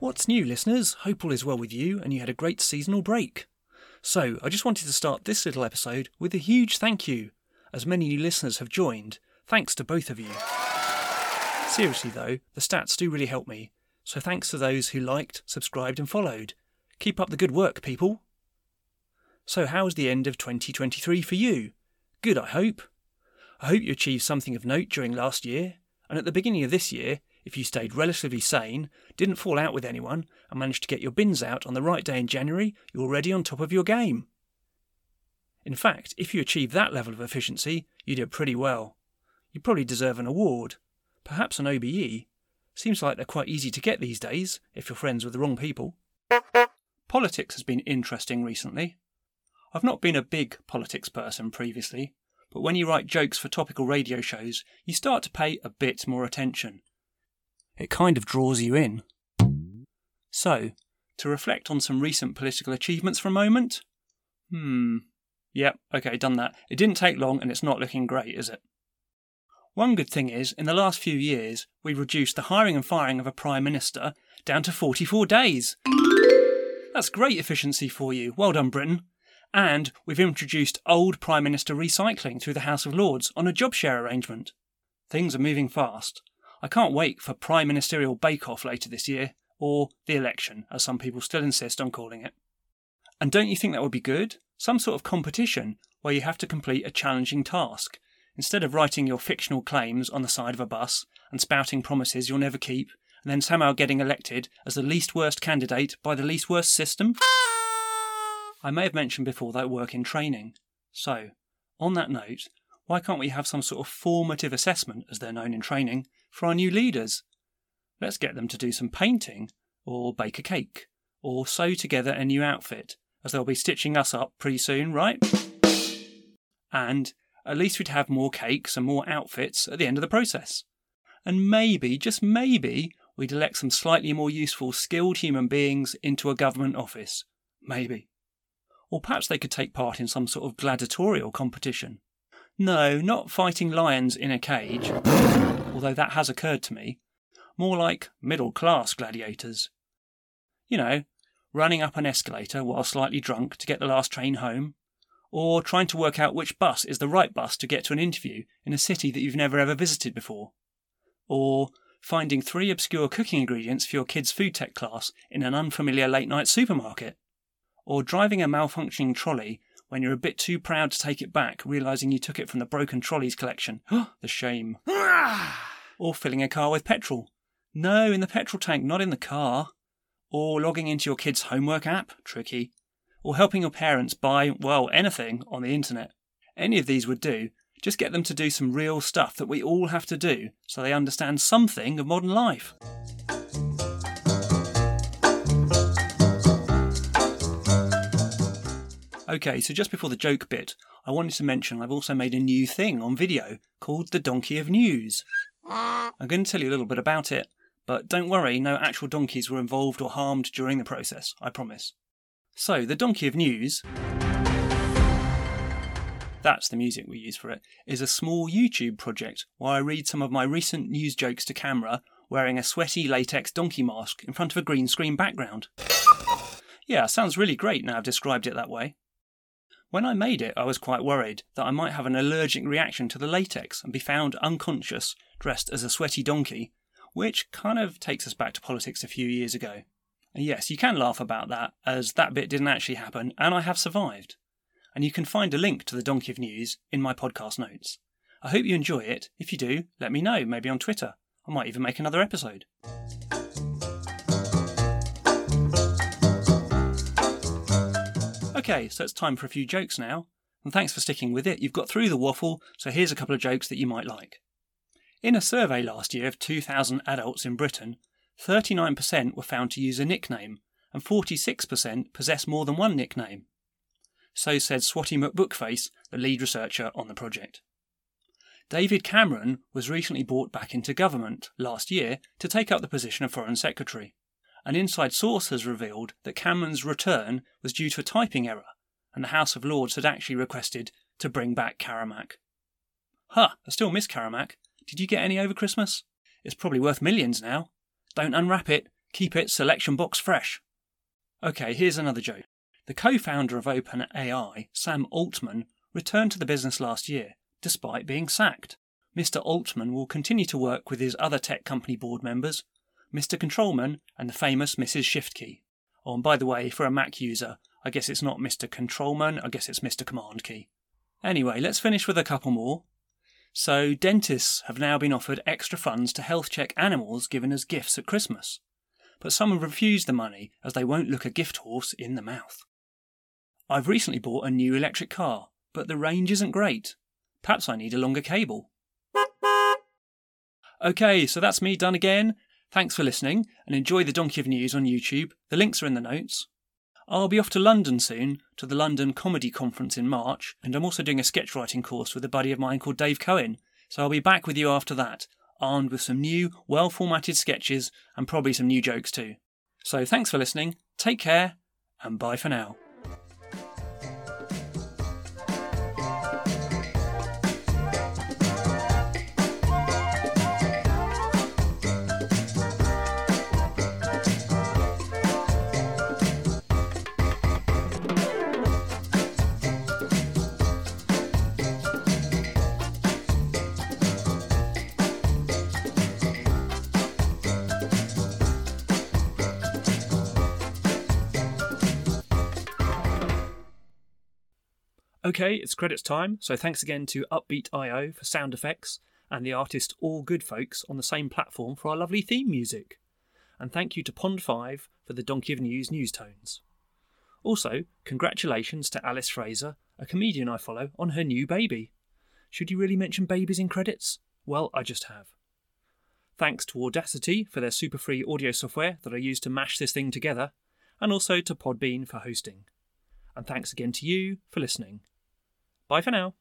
What's new, listeners? Hope all is well with you and you had a great seasonal break. So, I just wanted to start this little episode with a huge thank you, as many new listeners have joined. Thanks to both of you. Seriously though, the stats do really help me, so thanks to those who liked, subscribed and followed. Keep up the good work, people. So how's the end of 2023 for you? Good, I hope. I hope you achieved something of note during last year, and at the beginning of this year, if you stayed relatively sane, didn't fall out with anyone, and managed to get your bins out on the right day in January, you're already on top of your game. In fact, if you achieve that level of efficiency, you did pretty well. You probably deserve an award, perhaps an OBE. Seems like they're quite easy to get these days, if you're friends with the wrong people. Politics has been interesting recently. I've not been a big politics person previously, but when you write jokes for topical radio shows, you start to pay a bit more attention. It kind of draws you in. So, to reflect on some recent political achievements for a moment? Yep, okay, done that. It didn't take long and it's not looking great, is it? One good thing is, in the last few years, we've reduced the hiring and firing of a Prime Minister down to 44 days. That's great efficiency for you. Well done, Britain. And we've introduced old Prime Minister recycling through the House of Lords on a job share arrangement. Things are moving fast. I can't wait for Prime Ministerial Bake-Off later this year, or the election, as some people still insist on calling it. And don't you think that would be good? Some sort of competition where you have to complete a challenging task, instead of writing your fictional claims on the side of a bus and spouting promises you'll never keep, and then somehow getting elected as the least worst candidate by the least worst system. I may have mentioned before that I work in training. So, on that note, why can't we have some sort of formative assessment, as they're known in training, for our new leaders? Let's get them to do some painting, or bake a cake, or sew together a new outfit, as they'll be stitching us up pretty soon, right? And at least we'd have more cakes and more outfits at the end of the process. And maybe, just maybe, we'd elect some slightly more useful, skilled human beings into a government office. Maybe. Or perhaps they could take part in some sort of gladiatorial competition. No, not fighting lions in a cage, although that has occurred to me, more like middle-class gladiators. You know, running up an escalator while slightly drunk to get the last train home, or trying to work out which bus is the right bus to get to an interview in a city that you've never ever visited before, or finding 3 obscure cooking ingredients for your kids' food tech class in an unfamiliar late-night supermarket, or driving a malfunctioning trolley when you're a bit too proud to take it back, realising you took it from the broken trolleys collection. The shame. Or filling a car with petrol. No, in the petrol tank, not in the car. Or logging into your kid's homework app. Tricky. Or helping your parents buy, well, anything on the internet. Any of these would do. Just get them to do some real stuff that we all have to do so they understand something of modern life. Okay, so just before the joke bit, I wanted to mention I've also made a new thing on video called the Donkey of News. I'm going to tell you a little bit about it, but don't worry, no actual donkeys were involved or harmed during the process, I promise. So, the Donkey of News, that's the music we use for it, is a small YouTube project where I read some of my recent news jokes to camera wearing a sweaty latex donkey mask in front of a green screen background. Yeah, sounds really great now I've described it that way. When I made it, I was quite worried that I might have an allergic reaction to the latex and be found unconscious, dressed as a sweaty donkey, which kind of takes us back to politics a few years ago. And yes, you can laugh about that, as that bit didn't actually happen, and I have survived. And you can find a link to the Donkey of News in my podcast notes. I hope you enjoy it. If you do, let me know, maybe on Twitter. I might even make another episode. Okay, so it's time for a few jokes now, and thanks for sticking with it. You've got through the waffle, so here's a couple of jokes that you might like. In a survey last year of 2,000 adults in Britain, 39% were found to use a nickname, and 46% possess more than one nickname. So said Swati McBookface, the lead researcher on the project. David Cameron was recently brought back into government last year to take up the position of Foreign Secretary. An inside source has revealed that Cameron's return was due to a typing error, and the House of Lords had actually requested to bring back Karamak. I still miss Karamak. Did you get any over Christmas? It's probably worth millions now. Don't unwrap it, keep it selection box fresh. Okay, here's another joke. The co-founder of OpenAI, Sam Altman, returned to the business last year, despite being sacked. Mr. Altman will continue to work with his other tech company board members, Mr. Controlman and the famous Mrs. Shiftkey. Oh, and by the way, for a Mac user, I guess it's not Mr. Controlman, I guess it's Mr. Command Key. Anyway, let's finish with a couple more. So, dentists have now been offered extra funds to health check animals given as gifts at Christmas. But some have refused the money as they won't look a gift horse in the mouth. I've recently bought a new electric car, but the range isn't great. Perhaps I need a longer cable. Okay, so that's me done again. Thanks for listening, and enjoy the Donkey of News on YouTube. The links are in the notes. I'll be off to London soon, to the London Comedy Conference in March, and I'm also doing a sketch writing course with a buddy of mine called Dave Cohen, so I'll be back with you after that, armed with some new, well-formatted sketches, and probably some new jokes too. So thanks for listening, take care, and bye for now. Okay, it's credits time, so thanks again to Uppbeat.io for sound effects and the artist All Good Folks on the same platform for our lovely theme music. And thank you to Pond5 for the Donkey of News news tones. Also, congratulations to Alice Fraser, a comedian I follow, on her new baby. Should you really mention babies in credits? Well, I just have. Thanks to Audacity for their super free audio software that I use to mash this thing together, and also to Podbean for hosting. And thanks again to you for listening. Bye for now.